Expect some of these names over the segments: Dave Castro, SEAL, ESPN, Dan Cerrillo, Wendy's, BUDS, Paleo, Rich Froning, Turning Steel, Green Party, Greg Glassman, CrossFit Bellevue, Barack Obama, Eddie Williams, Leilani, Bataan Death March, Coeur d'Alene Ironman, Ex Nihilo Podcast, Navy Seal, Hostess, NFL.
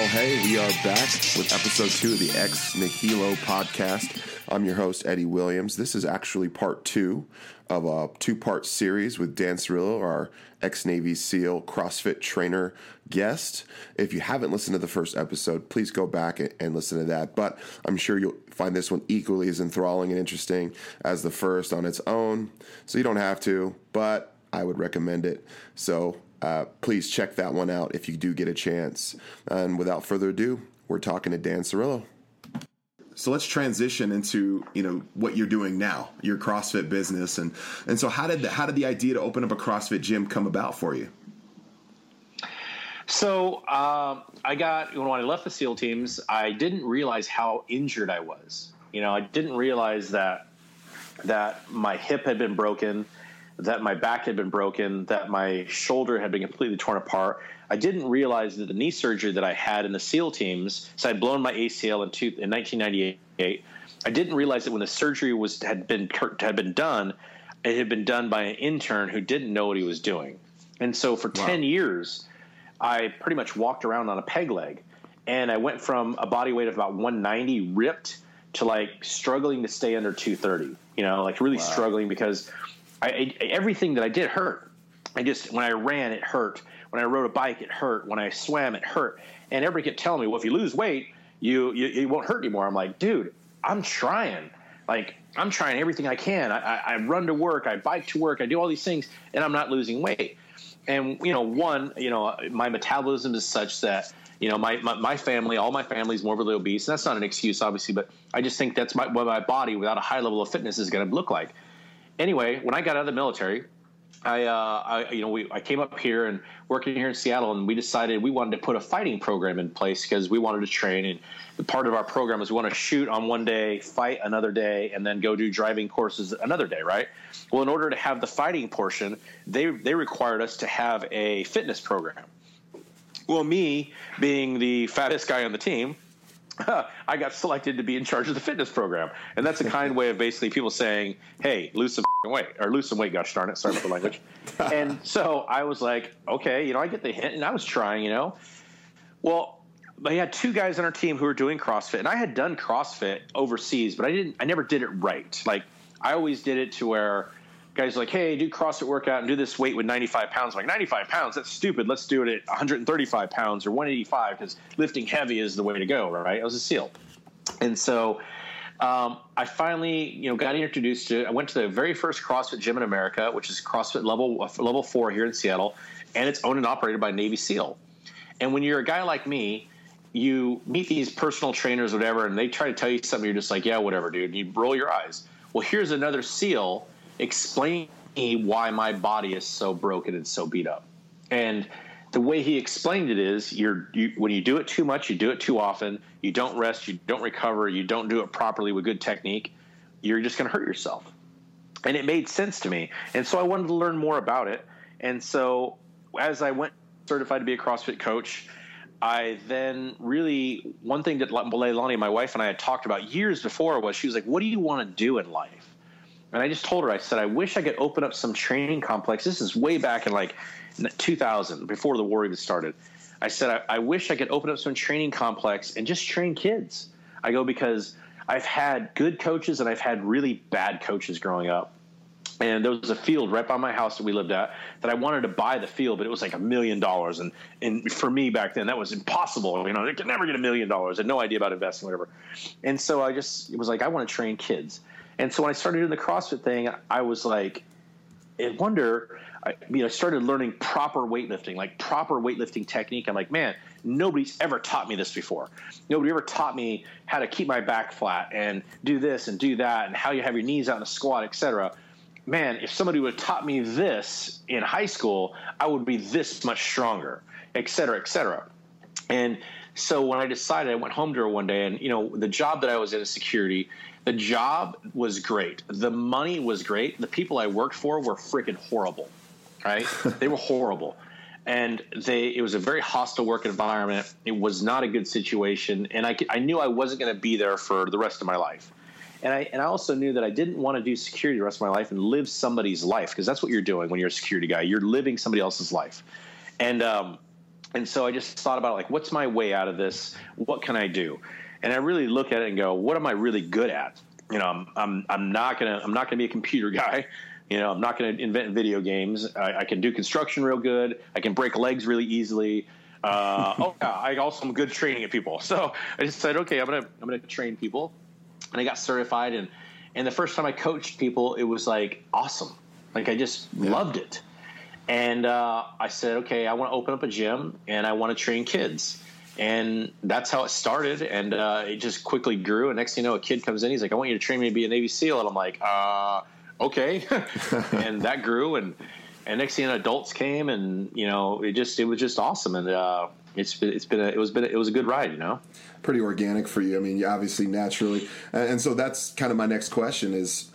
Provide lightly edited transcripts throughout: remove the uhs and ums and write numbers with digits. Well, hey, we are back with episode 2 of the Ex Nihilo Podcast. I'm your host, Eddie Williams. This is actually part 2 of a 2-part series with Dan Cerrillo, our ex-Navy SEAL CrossFit trainer guest. If you haven't listened to the first episode, please go back and listen to that. But I'm sure you'll find this one equally as enthralling and interesting as the first on its own. So you don't have to, but I would recommend it. So please check that one out if you do get a chance. And without further ado, we're talking to Dan Cerrillo. So let's transition into, what you're doing now, your CrossFit business. And so how did the idea to open up a CrossFit gym come about for you? So when I left the SEAL teams, I didn't realize how injured I was. I didn't realize that my hip had been broken, that my back had been broken, that my shoulder had been completely torn apart. I didn't realize that the knee surgery that I had in the SEAL teams, so I'd blown my ACL in 1998. I didn't realize that when the surgery had been done, it had been done by an intern who didn't know what he was doing. And so for 10 years, I pretty much walked around on a peg leg. And I went from a body weight of about 190 ripped to struggling to stay under 230, struggling because everything that I did hurt. When I ran, it hurt. When I rode a bike, it hurt. When I swam, it hurt. And everybody kept telling me, well, if you lose weight, you won't hurt anymore. I'm like, dude, I'm trying. I'm trying everything I can. I run to work. I bike to work. I do all these things, and I'm not losing weight. And, my metabolism is such that, my family, all my family is morbidly obese. And that's not an excuse, obviously, but I just think that's what my body without a high level of fitness is going to look like. Anyway, when I got out of the military, I came up here and working here in Seattle, and we decided we wanted to put a fighting program in place because we wanted to train. And part of our program is we want to shoot on one day, fight another day, and then go do driving courses another day, right? Well, in order to have the fighting portion, they required us to have a fitness program. Well, me being the fattest guy on the team, I got selected to be in charge of the fitness program. And that's a kind way of basically people saying, hey, lose some weight, gosh darn it, sorry about the language. And so I was like, okay, I get the hint, and I was trying, Well, I had 2 guys on our team who were doing CrossFit, and I had done CrossFit overseas, but I never did it right. I always did it to where guys were like, hey, do CrossFit workout and do this weight with 95 pounds. I'm like, 95 pounds? That's stupid. Let's do it at 135 pounds or 185 because lifting heavy is the way to go, right? I was a SEAL. And so I finally, got introduced to – I went to the very first CrossFit gym in America, which is CrossFit level 4 here in Seattle, and it's owned and operated by Navy SEAL. And when you're a guy like me, you meet these personal trainers, whatever, and they try to tell you something. You're just like, yeah, whatever, dude. And you roll your eyes. Well, here's another SEAL – explain to me why my body is so broken and so beat up. And the way he explained it is when you do it too much, you do it too often, you don't rest, you don't recover, you don't do it properly with good technique, you're just going to hurt yourself. And it made sense to me. And so I wanted to learn more about it. And so as I went certified to be a CrossFit coach, I then really – one thing that Leilani, my wife, and I had talked about years before was she was like, what do you want to do in life? And I just told her, I said, I wish I could open up some training complex. This is way back in 2000, before the war even started. I said, I wish I could open up some training complex and just train kids. I go, because I've had good coaches and I've had really bad coaches growing up. And there was a field right by my house that we lived at that I wanted to buy the field, but it was like $1 million. And for me back then, that was impossible. They could never get $1 million. I had no idea about investing, whatever. And so it was like, I want to train kids. And so when I started doing the CrossFit thing, I was like, I started learning proper weightlifting technique. I'm like, man, nobody's ever taught me this before. Nobody ever taught me how to keep my back flat and do this and do that and how you have your knees out in a squat, et cetera. Man, if somebody would have taught me this in high school, I would be this much stronger, et cetera, et cetera. And so when I decided, I went home to her one day, and, the job that I was in is security. The job was great. The money was great. The people I worked for were freaking horrible, right? They were horrible. And it was a very hostile work environment. It was not a good situation. And I knew I wasn't going to be there for the rest of my life. And I also knew that I didn't want to do security the rest of my life and live somebody's life, because that's what you're doing when you're a security guy. You're living somebody else's life. And And so I just thought about, like, what's my way out of this? What can I do? And I really look at it and go, what am I really good at? You know, I'm not gonna be a computer guy. You know, I'm not going to invent video games. I can do construction real good. I can break legs really easily. Oh yeah, I also am good training at people. So I just said, okay, I'm gonna train people, and I got certified. And the first time I coached people, it was like awesome. Like I just loved it. And I said, okay, I want to open up a gym and I want to train kids. And that's how it started. And it just quickly grew. And next thing you know, a kid comes in. He's like, I want you to train me to be a Navy SEAL. And I'm like, okay. And that grew. And next thing you know, adults came, and you know, it was just awesome. And it was a good ride, you know. Pretty organic for you. I mean, you obviously naturally. And so that's kind of my next question is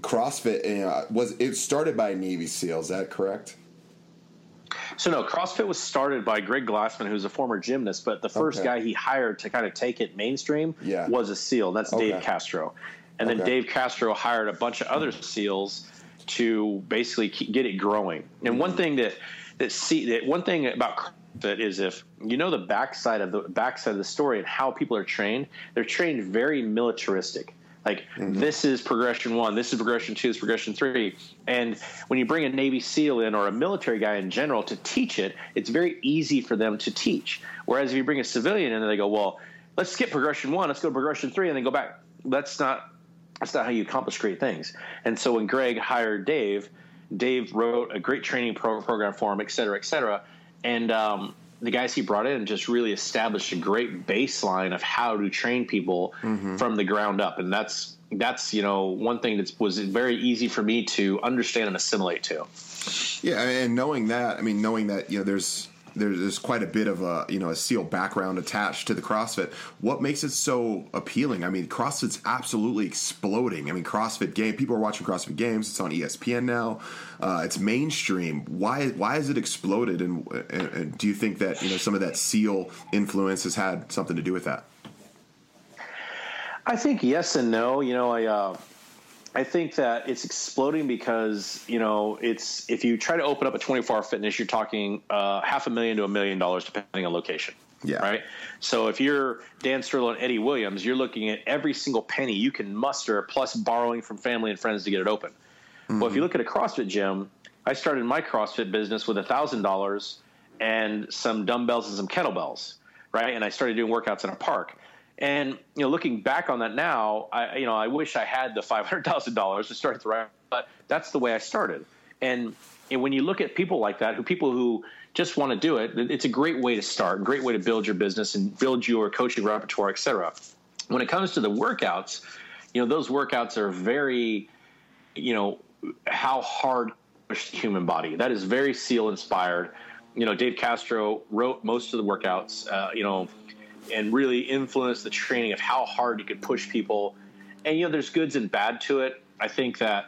CrossFit. It started by Navy SEAL? Is that correct? So no, CrossFit was started by Greg Glassman, who's a former gymnast, but the first guy he hired to kind of take it mainstream was a SEAL. That's Dave Castro. And then Dave Castro hired a bunch of other SEALs to basically get it growing. And one thing about CrossFit is, if you know the backside of the story and how people are trained, they're trained very militaristic. Like this is progression 1, this is progression 2, this is progression 3. And when you bring a Navy SEAL in or a military guy in general to teach it, it's very easy for them to teach. Whereas if you bring a civilian in and they go, well, let's skip progression 1, let's go to progression 3, and then go back. That's not how you accomplish great things. And so when Greg hired Dave wrote a great training program for him, et cetera, and the guys he brought in just really established a great baseline of how to train people from the ground up, and that's you know, one thing that was very easy for me to understand and assimilate to. Yeah, and knowing that you know there's quite a bit of a SEAL background attached to the CrossFit. What makes it so appealing? I mean, CrossFit's absolutely exploding. I mean, CrossFit game. People are watching CrossFit games. It's on ESPN now. It's mainstream. Why has it exploded? And do you think that some of that SEAL influence has had something to do with that? I think yes and no. You know, I think that it's exploding because, you know, it's, if you try to open up a 24-hour fitness, you're talking $500,000 to $1 million depending on location. Yeah. Right. So if you're Dan Cerrillo and Eddie Williams, you're looking at every single penny you can muster, plus borrowing from family and friends to get it open. Mm-hmm. Well, if you look at a CrossFit gym, I started my CrossFit business with $1,000 and some dumbbells and some kettlebells. Right. And I started doing workouts in a park. And you know, looking back on that now, I wish I had the $500,000 to start the right, but that's the way I started. And when you look at people like that, who just want to do it, it's a great way to start, great way to build your business and build your coaching repertoire, et cetera. When it comes to the workouts, you know, those workouts are very, you know, how hard push the human body. That is very SEAL inspired. You know, Dave Castro wrote most of the workouts. And really influence the training of how hard you could push people. And, you know, there's goods and bad to it. I think that,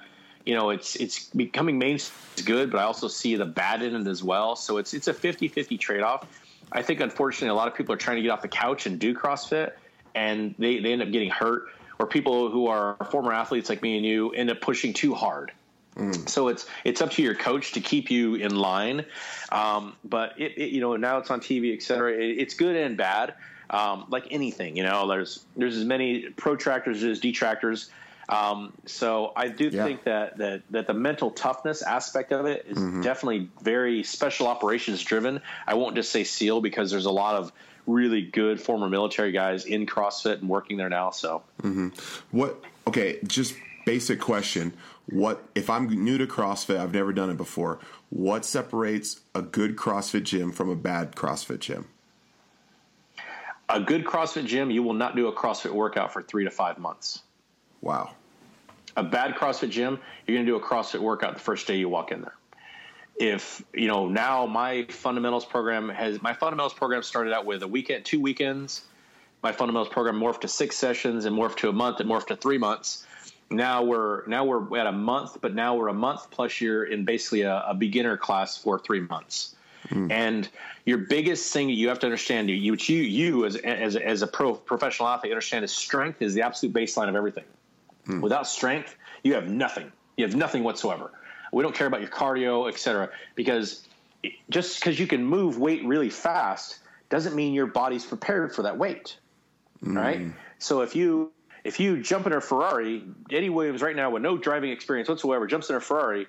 you know, it's becoming mainstream good, but I also see the bad in it as well. So it's a 50-50 trade-off. I think, unfortunately, a lot of people are trying to get off the couch and do CrossFit, and they end up getting hurt. Or people who are former athletes like me and you end up pushing too hard. So it's up to your coach to keep you in line. But, it you know, now it's on TV, et cetera. It's good and bad. Like anything, you know, there's as many protractors as detractors. So I do think that the mental toughness aspect of it is definitely very special operations driven. I won't just say SEAL because there's a lot of really good former military guys in CrossFit and working there now. So just basic question. What if I'm new to CrossFit, I've never done it before. What separates a good CrossFit gym from a bad CrossFit gym? A good CrossFit gym, you will not do a CrossFit workout for 3 to 5 months. Wow. A bad CrossFit gym, you're going to do a CrossFit workout the first day you walk in there. If, you know, now my fundamentals program started out with a weekend, 2 weekends. My fundamentals program morphed to 6 sessions and morphed to a month and morphed to 3 months. Now we're at a month, but now we're a month plus you're in basically a beginner class for 3 months. And your biggest thing you have to understand, you as a professional athlete understand, is strength is the absolute baseline of everything. Without strength, you have nothing. You have nothing whatsoever. We don't care about your cardio, et cetera, because just because you can move weight really fast doesn't mean your body's prepared for that weight, right? So if you jump in a Ferrari, Eddie Williams right now with no driving experience whatsoever jumps in a Ferrari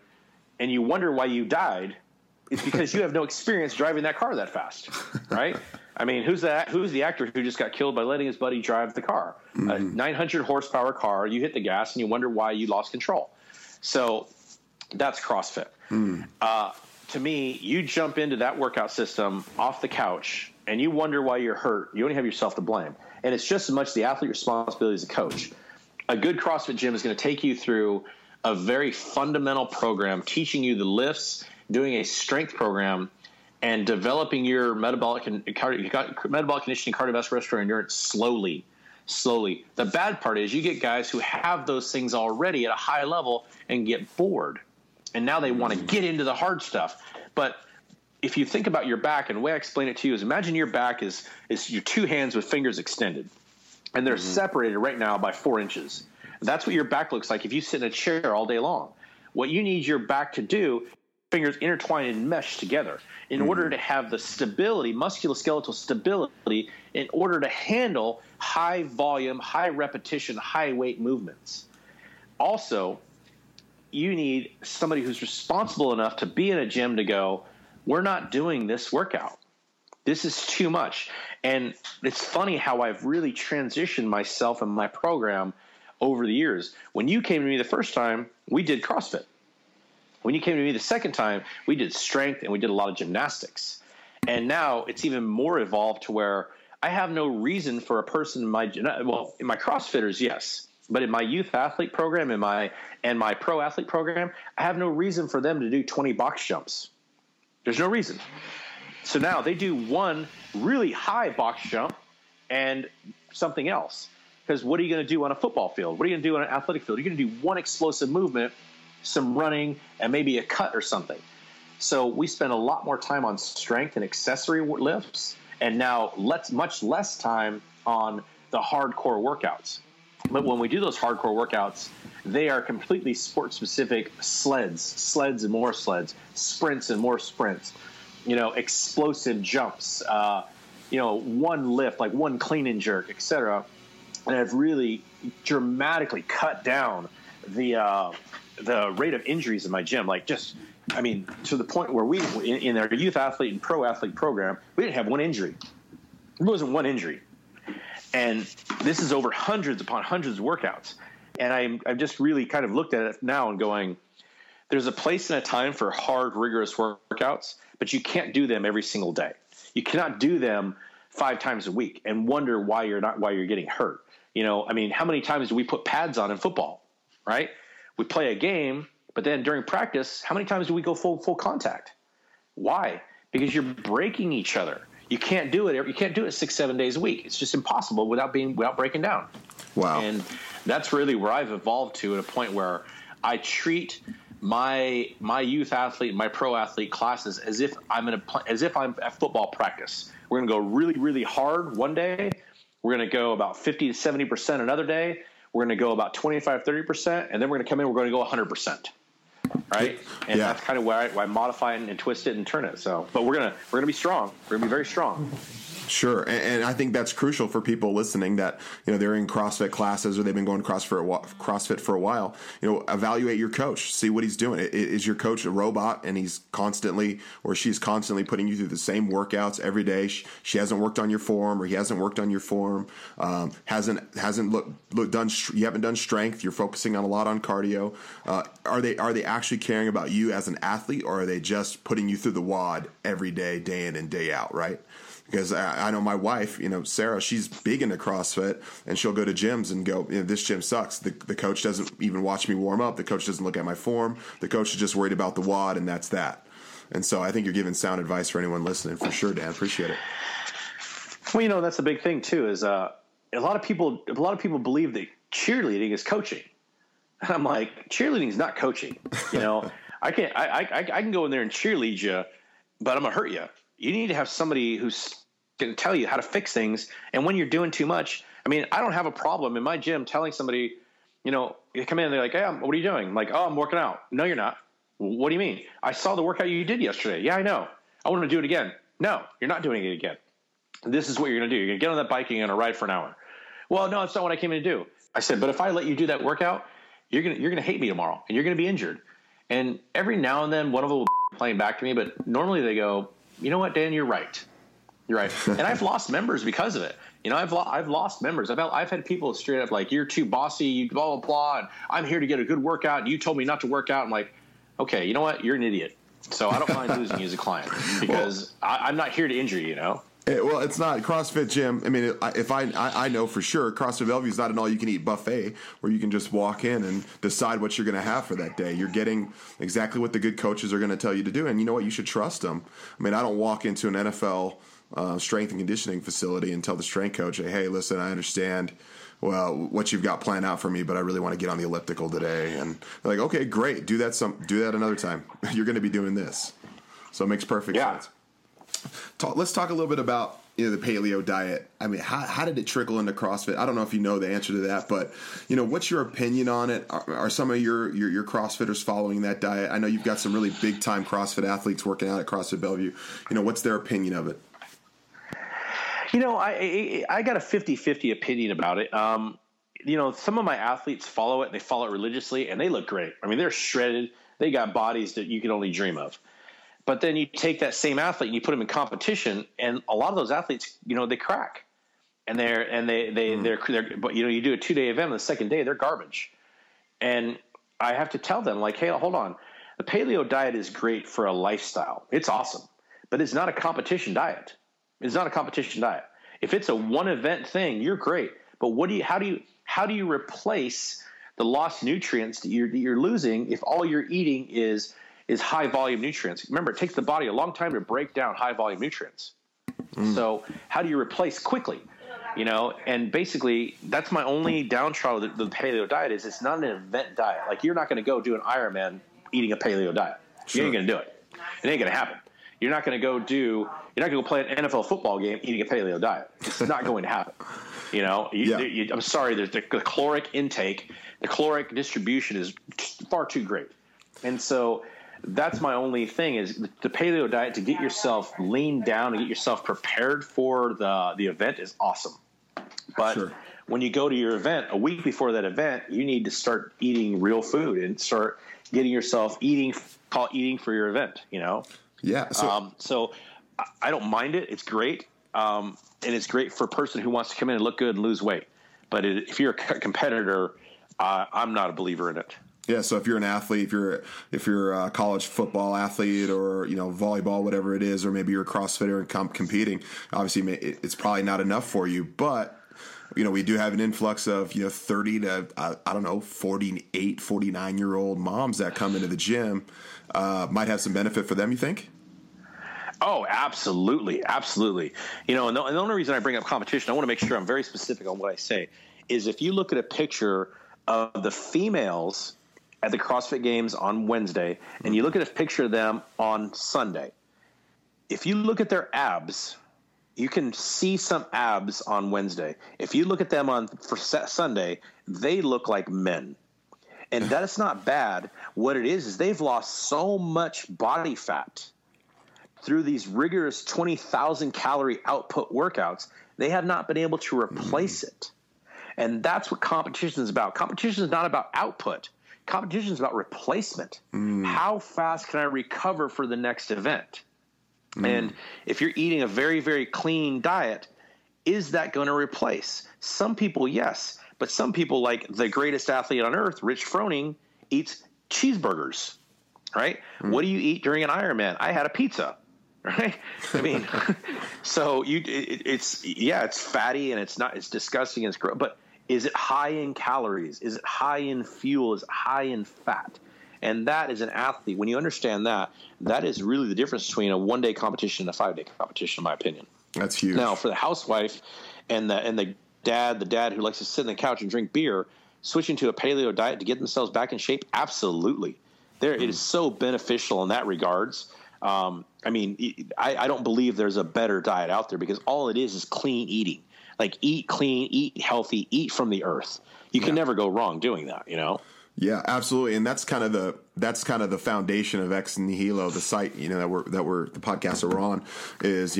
and you wonder why you died, it's because you have no experience driving that car that fast, right? I mean, who's the actor who just got killed by letting his buddy drive the car? A 900 horsepower car, you hit the gas and you wonder why you lost control. So that's CrossFit. To me, you jump into that workout system off the couch and you wonder why you're hurt. You only have yourself to blame. And it's just as much the athlete responsibility as the coach. A good CrossFit gym is going to take you through a very fundamental program, teaching you the lifts, doing a strength program, and developing your metabolic conditioning, cardiovascular respiratory endurance slowly. The bad part is you get guys who have those things already at a high level and get bored. And now they want to get into the hard stuff. But if you think about your back, and the way I explain it to you is imagine your back is your two hands with fingers extended, and they're separated right now by 4 inches. That's what your back looks like if you sit in a chair all day long. What you need your back to do, fingers intertwined and meshed together in order to have the stability, musculoskeletal stability, in order to handle high volume, high repetition, high weight movements. Also, you need somebody who's responsible enough to be in a gym to go, we're not doing this workout. This is too much. And it's funny how I've really transitioned myself and my program over the years. When you came to me the first time, we did CrossFit. When you came to me the second time, we did strength and we did a lot of gymnastics. And now it's even more evolved to where I have no reason for a person in my CrossFitters, yes. But in my youth athlete program, in my pro athlete program, I have no reason for them to do 20 box jumps. There's no reason. So now they do one really high box jump and something else. Because what are you going to do on a football field? What are you going to do on an athletic field? You're going to do one explosive movement, some running, and maybe a cut or something. So we spend a lot more time on strength and accessory lifts, and now much less time on the hardcore workouts. But when we do those hardcore workouts, they are completely sport-specific sleds and more sleds, sprints and more sprints, explosive jumps, one lift, like one clean and jerk, et cetera. And I've really dramatically cut down the rate of injuries in my gym. To the point where in our youth athlete and pro athlete program, we didn't have one injury. It wasn't one injury. And this is over hundreds upon hundreds of workouts. And I've just really kind of looked at it now and going, there's a place and a time for hard, rigorous workouts, but you can't do them every single day. You cannot do them 5 times a week and wonder why you're getting hurt. How many times do we put pads on in football, right? We play a game, but then during practice, how many times do we go full contact? Why? Because you're breaking each other. You can't do it. You can't do it 6-7 days a week. It's just impossible without breaking down. Wow. And that's really where I've evolved to, at a point where I treat my youth athlete, my pro athlete classes as if I'm at football practice. We're going to go really, really hard one day. We're going to go about 50% to 70% another day. We're going to go about 25-30%, and then we're going to come in. We're going to go 100%. Right, and yeah. That's kind of why I modify and twist it and turn it. So, but we're gonna be strong. We're gonna be very strong. Sure, and I think that's crucial for people listening that they're in CrossFit classes or they've been going CrossFit for a while. Evaluate your coach, see what he's doing. Is your coach a robot and he's constantly or she's constantly putting you through the same workouts every day? She hasn't worked on your form or he hasn't worked on your form. You haven't done strength. You're focusing on a lot on cardio. Are they actually caring about you as an athlete, or are they just putting you through the wad every day, day in and day out? Right. Because I know my wife, Sarah, she's big into CrossFit, and she'll go to gyms and go, this gym sucks. The coach doesn't even watch me warm up. The coach doesn't look at my form. The coach is just worried about the WOD, and that's that. And so I think you're giving sound advice for anyone listening for sure, Dan. Appreciate it. Well, that's the big thing too is a lot of people believe that cheerleading is coaching, and I'm like, cheerleading is not coaching. I can go in there and cheerlead you, but I'm gonna hurt you. You need to have somebody who's going to tell you how to fix things. And when you're doing too much, I don't have a problem in my gym telling somebody, they come in and they're like, "Hey, what are you doing?" I'm like, "Oh, I'm working out." No, you're not. What do you mean? I saw the workout you did yesterday. Yeah, I know. I want to do it again. No, you're not doing it again. This is what you're going to do. You're going to get on that bike and you're going to ride for an hour. Well, no, that's not what I came in to do. I said, but if I let you do that workout, you're going to hate me tomorrow and you're going to be injured. And every now and then one of them will be playing back to me, but normally they go, you know what, Dan, you're right. You're right. And I've lost members because of it. You know, I've lost members. I've had people straight up like, you're too bossy, you blah, blah, blah. And I'm here to get a good workout. And you told me not to work out. I'm like, okay, you know what? You're an idiot. So I don't mind losing you as a client because I'm not here to injure you, you know? Well, it's not CrossFit gym. I mean, if I know for sure, CrossFit Bellevue is not an all-you-can-eat buffet where you can just walk in and decide what you're going to have for that day. You're getting exactly what the good coaches are going to tell you to do, and you know what? You should trust them. I mean, I don't walk into an NFL strength and conditioning facility and tell the strength coach, hey, listen, I understand what you've got planned out for me, but I really want to get on the elliptical today. And they're like, okay, great, do that another time. You're going to be doing this, so it makes perfect sense. Let's talk a little bit about the paleo diet. I mean, how did it trickle into CrossFit? I don't know if you know the answer to that, but you know, what's your opinion on it? Are some of your CrossFitters following that diet? I know you've got some really big time CrossFit athletes working out at CrossFit Bellevue. You know, what's their opinion of it? You know, I got a 50-50 opinion about it. You know, some of my athletes follow it and they follow it religiously and they look great. I mean, they're shredded. They got bodies that you can only dream of. But then you take that same athlete and you put them in competition, and a lot of those athletes, you know, they crack, and they're but you know, you do a 2-day event, and the second day they're garbage, and I have to tell them like, hey, hold on, the paleo diet is great for a lifestyle, it's awesome, but it's not a competition diet. It's not a competition diet. If it's a one event thing, you're great, but how do you replace the lost nutrients that you're losing if all you're eating is high volume nutrients? Remember, it takes the body a long time to break down high volume nutrients. So how do you replace quickly? You know, and basically that's my only downtrod with the paleo diet is it's not an event diet. Like you're not going to go do an Ironman eating a paleo diet. You ain't going to do it. It ain't going to happen. You're not going to go play an NFL football game eating a paleo diet. It's not going to happen. You know, I'm sorry. There's the caloric intake, the caloric distribution is far too great. And so that's my only thing is the paleo diet to get yourself leaned down and get yourself prepared for the event is awesome. But when you go to your event, a week before that event, you need to start eating real food and start getting yourself eating for your event, you know? Yeah. So I don't mind it. It's great. And it's great for a person who wants to come in and look good and lose weight. But if you're a competitor, I'm not a believer in it. Yeah, so if you're an athlete, if you're a college football athlete or, you know, volleyball, whatever it is, or maybe you're a CrossFitter and competing, obviously it's probably not enough for you. But, you know, we do have an influx of, you know, 30 to, 48, 49-year-old moms that come into the gym. Might have some benefit for them, you think? Oh, absolutely. Absolutely. You know, and the only reason I bring up competition, I want to make sure I'm very specific on what I say, is if you look at a picture of the females – at the CrossFit Games on Wednesday, and you look at a picture of them on Sunday. If you look at their abs, you can see some abs on Wednesday. If you look at them for Sunday, they look like men. And that is not bad. What it is they've lost so much body fat through these rigorous 20,000 calorie output workouts, they have not been able to replace it. And that's what competition is about. Competition is not about output. Competition is about replacement. How fast can I recover for the next event? And if you're eating a very, very clean diet, is that going to replace? Some people, yes. But some people, like the greatest athlete on earth, Rich Froning, eats cheeseburgers, right? What do you eat during an Ironman? I had a pizza, right? I mean, so it's fatty and it's disgusting and it's gross, but is it high in calories? Is it high in fuel? Is it high in fat? And that is an athlete. When you understand that, that is really the difference between a one-day competition and a 5-day competition, in my opinion. That's huge. Now, for the housewife and the dad who likes to sit on the couch and drink beer, switching to a paleo diet to get themselves back in shape, absolutely. It is so beneficial in that regards. I mean, I don't believe there's a better diet out there because all it is clean eating. Like eat clean, eat healthy, eat from the earth. You can never go wrong doing that, you know? Yeah, absolutely. And that's kind of the foundation of Ex Nihilo, the site, that we're the podcast that we're on is,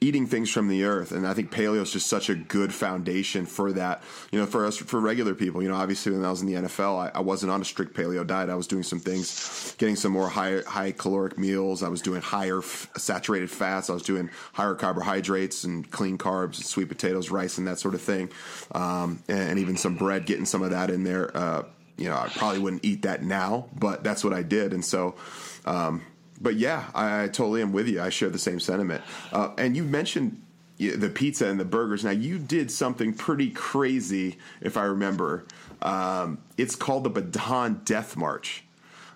eating things from the earth. And I think paleo is just such a good foundation for that, for us, for regular people. Obviously when I was in the NFL, I wasn't on a strict paleo diet. I was doing some things, getting some more high caloric meals. I was doing higher saturated fats. I was doing higher carbohydrates and clean carbs, sweet potatoes, rice, and that sort of thing. And even some bread, getting some of that in there. I probably wouldn't eat that now, but that's what I did. And so, but yeah, I totally am with you. I share the same sentiment. And you mentioned the pizza and the burgers. Now, you did something pretty crazy, if I remember. It's called the Bataan Death March.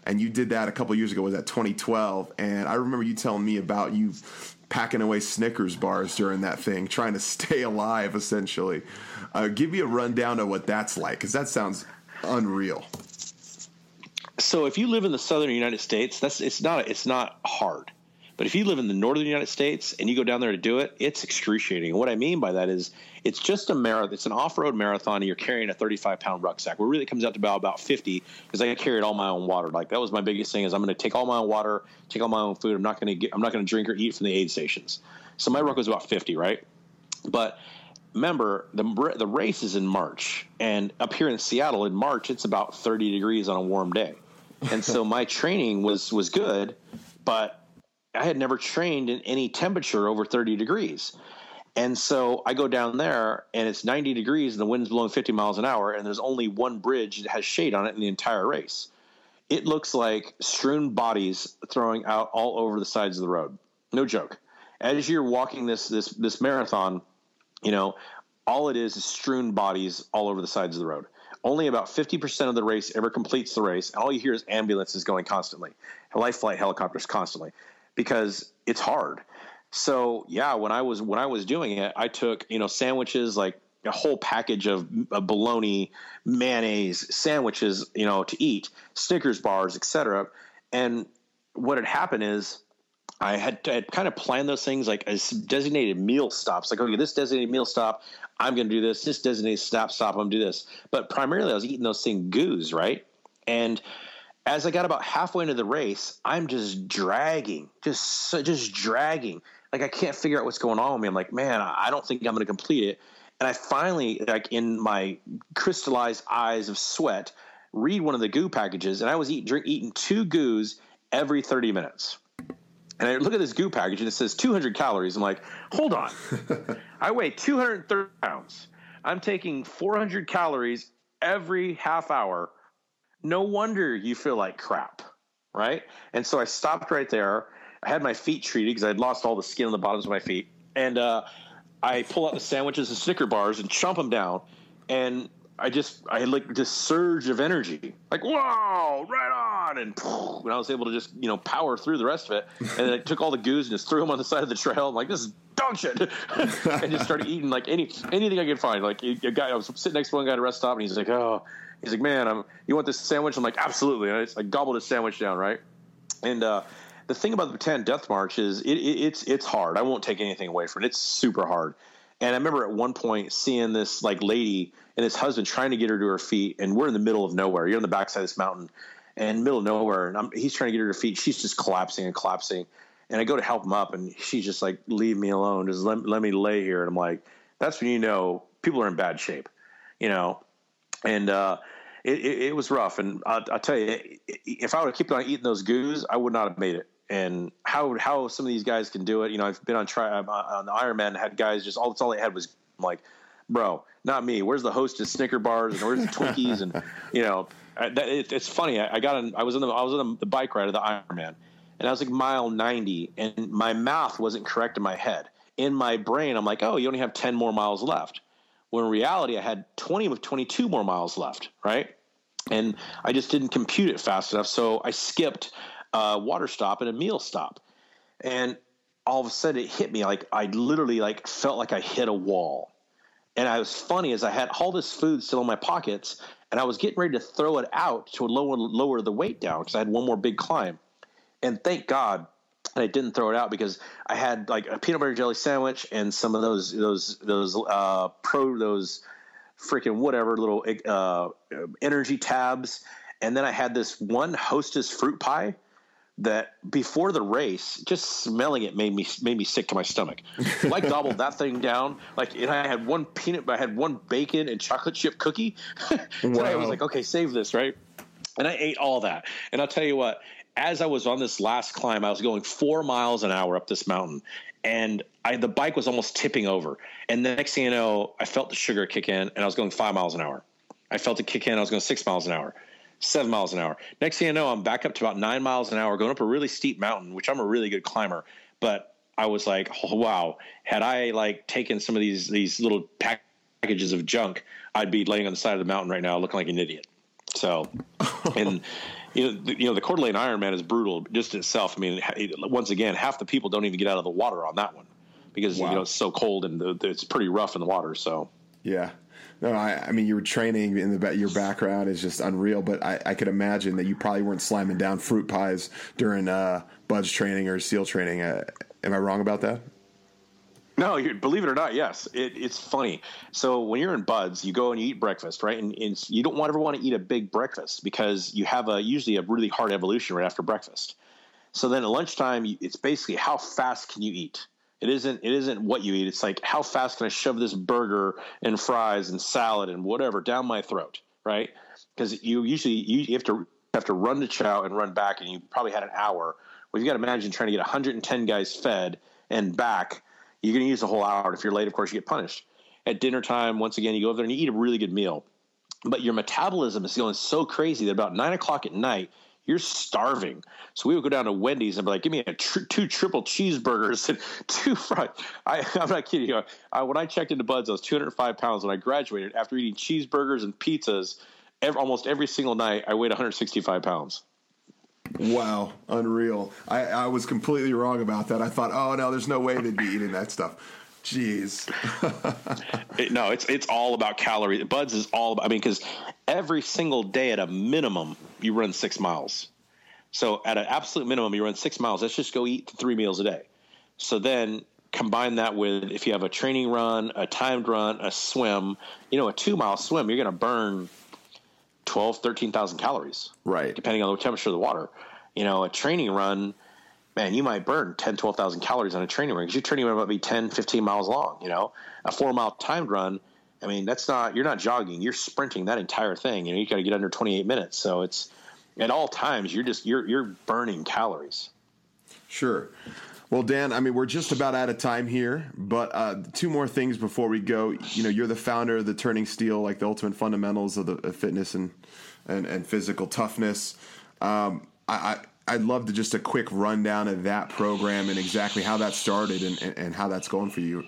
And you did that a couple years ago. Was that 2012? And I remember you telling me about you packing away Snickers bars during that thing, trying to stay alive, essentially. Give me a rundown of what that's like, because that sounds unreal. So if you live in the southern United States, it's not hard. But if you live in the northern United States and you go down there to do it, it's excruciating. And what I mean by that is it's just a marathon. It's an off-road marathon, and you're carrying a 35-pound rucksack. Where really it comes out to about 50, because I carried all my own water. Like, that was my biggest thing, is I'm going to take all my own water, take all my own food. I'm not going to drink or eat from the aid stations. So my ruck was about 50, right? But remember, the race is in March, and up here in Seattle in March, it's about 30 degrees on a warm day. And so my training was good, but I had never trained in any temperature over 30 degrees. And so I go down there, and it's 90 degrees, and the wind's blowing 50 miles an hour, and there's only one bridge that has shade on it in the entire race. It looks like strewn bodies throwing out all over the sides of the road. No joke. As you're walking this marathon, all it is strewn bodies all over the sides of the road. Only about 50% of the race ever completes the race. All you hear is ambulances going constantly, life flight helicopters constantly, because it's hard. So yeah, when I was doing it, I took sandwiches, like a whole package of bologna, mayonnaise sandwiches, to eat, Snickers bars, etc. And what had happened is I had kind of planned those things like as designated meal stops. Like, okay, this designated meal stop, I'm going to do this. This designated stop, I'm going to do this. But primarily I was eating those thing goos, right? And as I got about halfway into the race, I'm just dragging, just dragging. Like, I can't figure out what's going on with me. I'm like, man, I don't think I'm going to complete it. And I finally, like, in my crystallized eyes of sweat, read one of the goo packages, and I was eating two goos every 30 minutes. And I look at this goo package, and it says 200 calories. I'm like, hold on. I weigh 230 pounds. I'm taking 400 calories every half hour. No wonder you feel like crap, right? And so I stopped right there. I had my feet treated because I'd lost all the skin on the bottoms of my feet. And I pull out the sandwiches and Snicker bars and chomp them down. And I had like this surge of energy, like, wow, right on. And poof, and I was able to just, power through the rest of it. And then I took all the goos and just threw them on the side of the trail. I'm like, this is dog shit. And just started eating like anything I could find. Like, a guy, I was sitting next to one guy at a rest stop, and he's like, man, you want this sandwich? I'm like, absolutely. And I gobbled a sandwich down. Right. And, the thing about the Bataan Death March is it's hard. I won't take anything away from it. It's super hard. And I remember at one point seeing this like lady and his husband trying to get her to her feet, and we're in the middle of nowhere. You're on the backside of this mountain, and middle of nowhere, and he's trying to get her to her feet. She's just collapsing. And I go to help him up, and she's just like, "Leave me alone. Just let me lay here." And I'm like, "That's when you know people are in bad shape, ?" And it was rough. And I'll tell you, if I would have kept on eating those goos, I would not have made it. And how some of these guys can do it. I've been on the Ironman, had guys just all they had was, I'm like, bro, not me. Where's the Hostess Snicker bars and where's the Twinkies? And it's funny. I was on the bike ride of the Ironman, and I was like mile 90, and my math wasn't correct in my head. In my brain, I'm like, oh, you only have 10 more miles left. When in reality, I had 22 more miles left, right? And I just didn't compute it fast enough, so I skipped water stop and a meal stop. And all of a sudden it hit me. Like, I literally like felt like I hit a wall. And I was funny as I had all this food still in my pockets, and I was getting ready to throw it out to lower the weight down, because I had one more big climb. And thank God I didn't throw it out, because I had like a peanut butter jelly sandwich and some of those freaking whatever little energy tabs. And then I had this one Hostess fruit pie that before the race, just smelling it made me sick to my stomach. So I gobbled that thing down. Like, and I had one peanut, but I had one bacon and chocolate chip cookie. So wow. I was like, okay, save this, right? And I ate all that. And I'll tell you what, as I was on this last climb, I was going 4 miles an hour up this mountain, and the bike was almost tipping over. And the next thing you know, I felt the sugar kick in, and I was going 5 miles an hour. I felt it kick in, I was going 6 miles an hour. 7 miles an hour. Next thing I know, I'm back up to about 9 miles an hour, going up a really steep mountain, which I'm a really good climber. But I was like, oh, wow, had I like taken some of these little packages of junk, I'd be laying on the side of the mountain right now looking like an idiot. So, and the Coeur d'Alene Ironman is brutal just in itself. I mean, once again, half the people don't even get out of the water on that one because wow. It's so cold and it's pretty rough in the water. So yeah. No, I mean, you were training in your background is just unreal, but I could imagine that you probably weren't slamming down fruit pies during BUDS training or SEAL training. Am I wrong about that? No, believe it or not, yes. It's funny. So when you're in BUDS, you go and you eat breakfast, right? And you don't ever want to eat a big breakfast because you have usually a really hard evolution right after breakfast. So then at lunchtime, it's basically how fast can you eat? It isn't what you eat. It's like, how fast can I shove this burger and fries and salad and whatever down my throat, right? Because you usually have to run to chow and run back, and you probably had an hour. Well, you got to imagine trying to get 110 guys fed and back. You're going to use the whole hour. And if you're late, of course, you get punished. At dinner time, once again, you go over there and you eat a really good meal. But your metabolism is going so crazy that about 9 o'clock at night, you're starving. So we would go down to Wendy's and be like, give me two triple cheeseburgers and two fries. I'm not kidding you. When I checked into BUDS, I was 205 pounds when I graduated. After eating cheeseburgers and pizzas almost every single night, I weighed 165 pounds. Wow. Unreal. I was completely wrong about that. I thought, oh, no, there's no way they'd be eating that stuff. Jeez. No, it's all about calories. BUDS is all about, because every single day at a minimum, you run 6 miles. So at an absolute minimum, you run 6 miles. Let's just go eat 3 meals a day. So then combine that with, if you have a training run, a timed run, a swim, a 2 mile swim, you're going to burn 12, 13,000 calories. Right. Depending on the temperature of the water. A training run, man, you might burn 10,000, 12,000 calories on a training run because your training run might be 10, 15 miles long. A 4 mile timed run, I mean, you're not jogging, you're sprinting that entire thing. You got to get under 28 minutes. So it's at all times, you're burning calories. Sure. Well, Dan, I mean, we're just about out of time here, but two more things before we go. You're the founder of the Turning Steel, like the ultimate fundamentals of the fitness and physical toughness. I'd love to just a quick rundown of that program and exactly how that started and how that's going for you.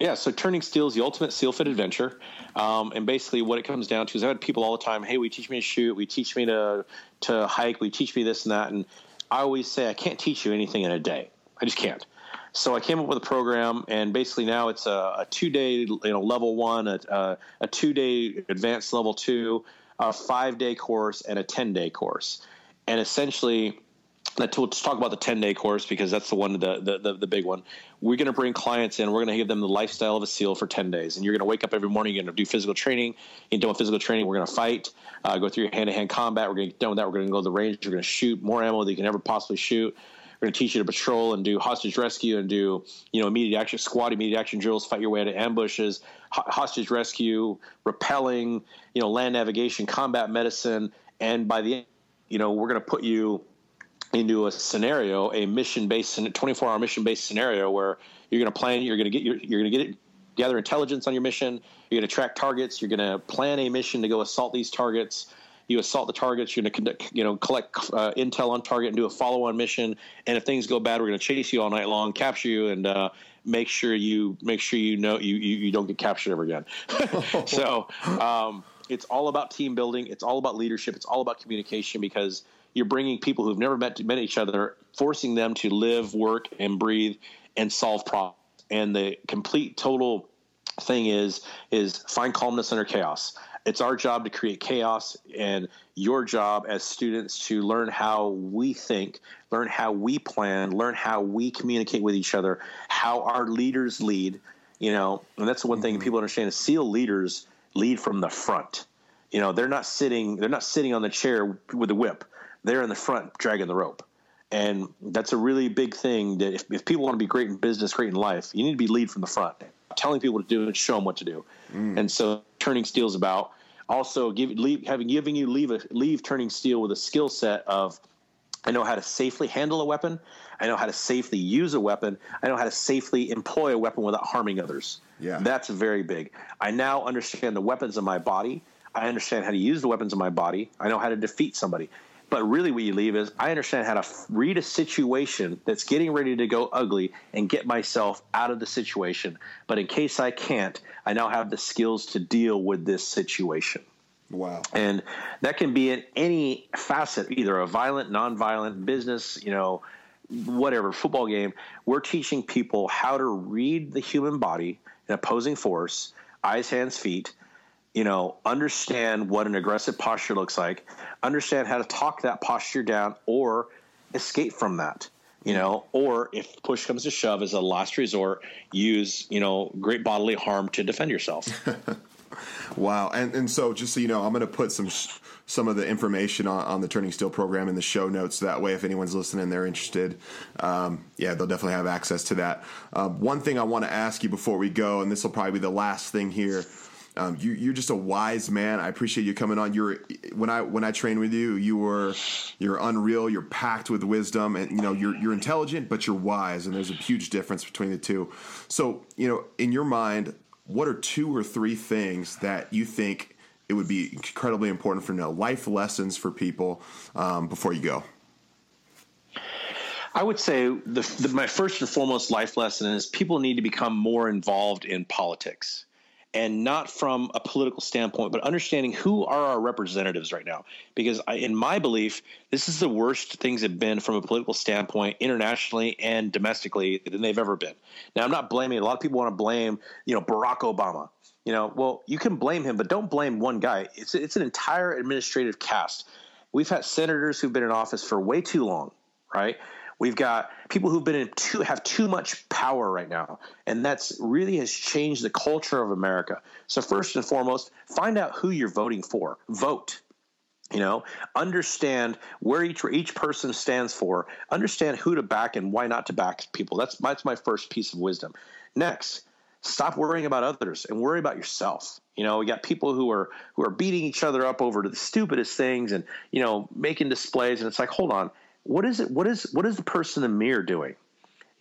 Yeah, so Turning Steel is the ultimate SEAL Fit adventure. And basically what it comes down to is I had people all the time, hey, will you teach me to shoot? Will you teach me to hike? Will you teach me this and that? And I always say I can't teach you anything in a day. I just can't. So I came up with a program, and basically now it's a 2-day level 1, a 2-day advanced level 2, a 5-day course, and a 10-day course. And essentially, let's talk about the 10-day course because that's the one, the big one. We're going to bring clients in. We're going to give them the lifestyle of a SEAL for 10 days. And you're going to wake up every morning. You're going to do physical training. You're done with physical training. We're going to fight, go through your hand-to-hand combat. We're going to get done with that. We're going to go to the range. We're going to shoot more ammo than you can ever possibly shoot. We're going to teach you to patrol and do hostage rescue and do, immediate action squad, immediate action drills, fight your way out of ambushes, hostage rescue, rappelling, land navigation, combat medicine. And by the end, we're going to put you into a scenario, a mission-based, 24-hour mission-based scenario where you're going to plan, gather intelligence on your mission, you're going to track targets, you're going to plan a mission to go assault these targets. You assault the targets, you're going to conduct, collect intel on target and do a follow-on mission. And if things go bad, we're going to chase you all night long, capture you, and make sure you don't get captured ever again. So. It's all about team building. It's all about leadership. It's all about communication because you're bringing people who've never met each other, forcing them to live, work, and breathe and solve problems. And the complete total thing is find calmness under chaos. It's our job to create chaos and your job as students to learn how we think, learn how we plan, learn how we communicate with each other, how our leaders lead, you know, and that's the one thing people understand is SEAL leaders lead from the front. You know, they're not sitting on the chair with the whip. They're in the front dragging the rope. And that's a really big thing that if people want to be great in business, great in life, you need to be lead from the front, telling people what to do and show them what to do. And so Turning Steel is about also giving you Turning Steel with a skill set of, I know how to safely handle a weapon. I know how to safely use a weapon. I know how to safely employ a weapon without harming others. Yeah, that's very big. I now understand the weapons in my body. I understand how to use the weapons in my body. I know how to defeat somebody. But really what you leave is I understand how to read a situation that's getting ready to go ugly and get myself out of the situation. But in case I can't, I now have the skills to deal with this situation. Wow. And that can be in any facet, either a violent, nonviolent, business, you know, whatever, football game. We're teaching people how to read the human body, an opposing force, eyes, hands, feet, you know, understand what an aggressive posture looks like, understand how to talk that posture down or escape from that, you know, or if push comes to shove as a last resort, use, you know, great bodily harm to defend yourself. Wow. And so just so you know, I'm going to put some of the information on the Turning Steel program in the show notes. That way, if anyone's listening and they're interested, they'll definitely have access to that. One thing I want to ask you before we go, and this will probably be the last thing here. You're just a wise man. I appreciate you coming on. When I trained with you, you're unreal. You're packed with wisdom, and you know you're intelligent, but you're wise. And there's a huge difference between the two. So you know, in your mind, what are two or three things that you think it would be incredibly important for now life lessons for people before you go? I would say my first and foremost life lesson is people need to become more involved in politics. And not from a political standpoint, but understanding who are our representatives right now. Because in my belief, this is the worst things have been from a political standpoint internationally and domestically than they've ever been. Now, I'm not blaming – a lot of people want to blame, you know, Barack Obama. You know, well, you can blame him, but don't blame one guy. It's an entire administrative cast. We've had senators who've been in office for way too long, right? We've got people who've been have too much power right now, and that's really has changed the culture of America. So first and foremost, find out who you're voting for. Vote. You know, understand where each person stands for. Understand who to back and why not to back people. That's my first piece of wisdom. Next, stop worrying about others and worry about yourself. You know, we got people who are beating each other up over the stupidest things, and you know, making displays. And it's like, hold on. What is the person in the mirror doing?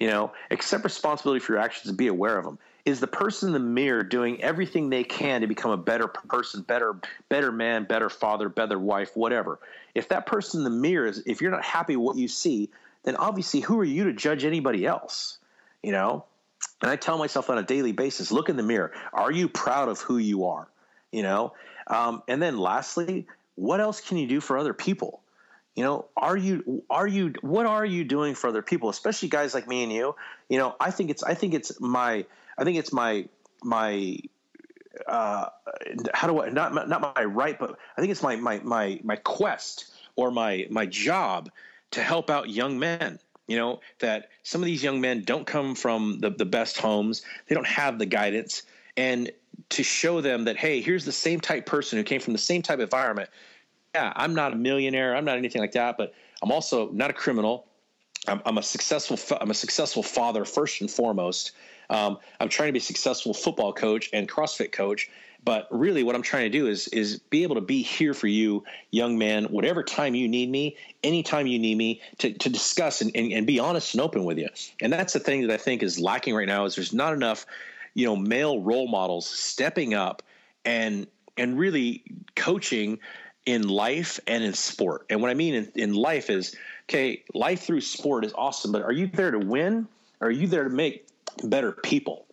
You know, accept responsibility for your actions and be aware of them. Is the person in the mirror doing everything they can to become a better person, better man, better father, better wife, whatever? If that person in the mirror if you're not happy with what you see, then obviously who are you to judge anybody else? You know? And I tell myself on a daily basis, look in the mirror. Are you proud of who you are? You know? And then lastly, what else can you do for other people? You know, what are you doing for other people, especially guys like me and you? You know, I think it's my quest or my job to help out young men. You know, that some of these young men don't come from the best homes. They don't have the guidance, and to show them that, hey, here's the same type person who came from the same type of environment. Yeah, I'm not a millionaire. I'm not anything like that, but I'm also not a criminal. I'm a successful father first and foremost. I'm trying to be a successful football coach and CrossFit coach, but really what I'm trying to do is be able to be here for you, young man, whatever time you need me, anytime you need me to discuss and be honest and open with you. And that's the thing that I think is lacking right now is there's not enough, you know, male role models stepping up and really coaching in life and in sport. And what I mean in life is, okay, life through sport is awesome, but are you there to win? Or are you there to make better people?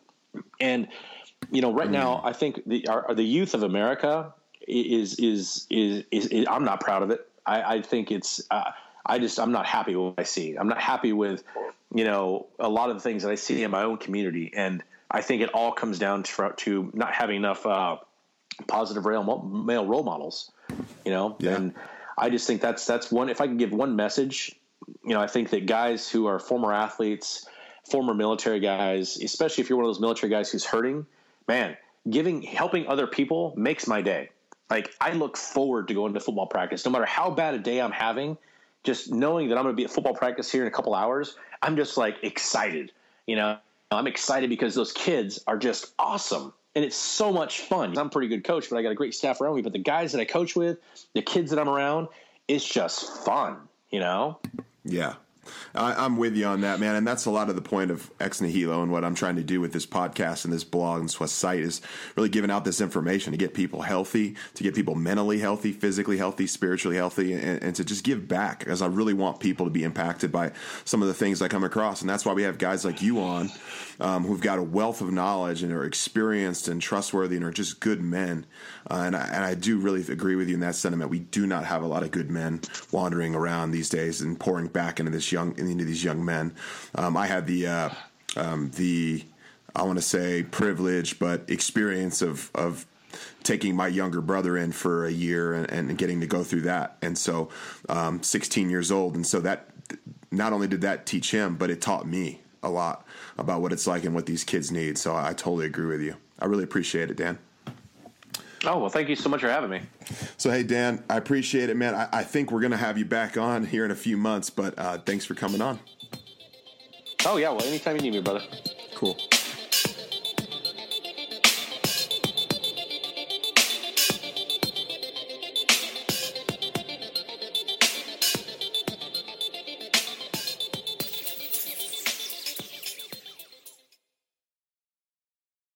And, you know, right now, I think the youth of America is I'm not proud of it. I think it's, I'm not happy with what I see. I'm not happy with, you know, a lot of the things that I see in my own community. And I think it all comes down to not having enough, positive male role models, you know? Yeah. And I just think that's one, if I can give one message, you know, I think that guys who are former athletes, former military guys, especially if you're one of those military guys who's hurting, man, helping other people makes my day. Like, I look forward to going to football practice, no matter how bad a day I'm having. Just knowing that I'm going to be at football practice here in a couple hours, I'm just like excited. You know, I'm excited because those kids are just awesome. And it's so much fun. I'm a pretty good coach, but I got a great staff around me. But the guys that I coach with, the kids that I'm around, it's just fun, you know? Yeah. I'm with you on that, man. And that's a lot of the point of Ex Nihilo and what I'm trying to do with this podcast and this blog and site is really giving out this information to get people healthy, to get people mentally healthy, physically healthy, spiritually healthy, and to just give back, because I really want people to be impacted by some of the things I come across. And that's why we have guys like you on who've got a wealth of knowledge and are experienced and trustworthy and are just good men. And I do really agree with you in that sentiment. We do not have a lot of good men wandering around these days and pouring back into this into these young men. I had I want to say privilege, but experience of taking my younger brother in for a year and getting to go through that. And so, 16 years old. And so that not only did that teach him, but it taught me a lot about what it's like and what these kids need. So I totally agree with you. I really appreciate it, Dan. Oh, well, thank you so much for having me. So, hey, Dan, I appreciate it, man. I think we're going to have you back on here in a few months, but thanks for coming on. Oh, yeah. Well, anytime you need me, brother. Cool.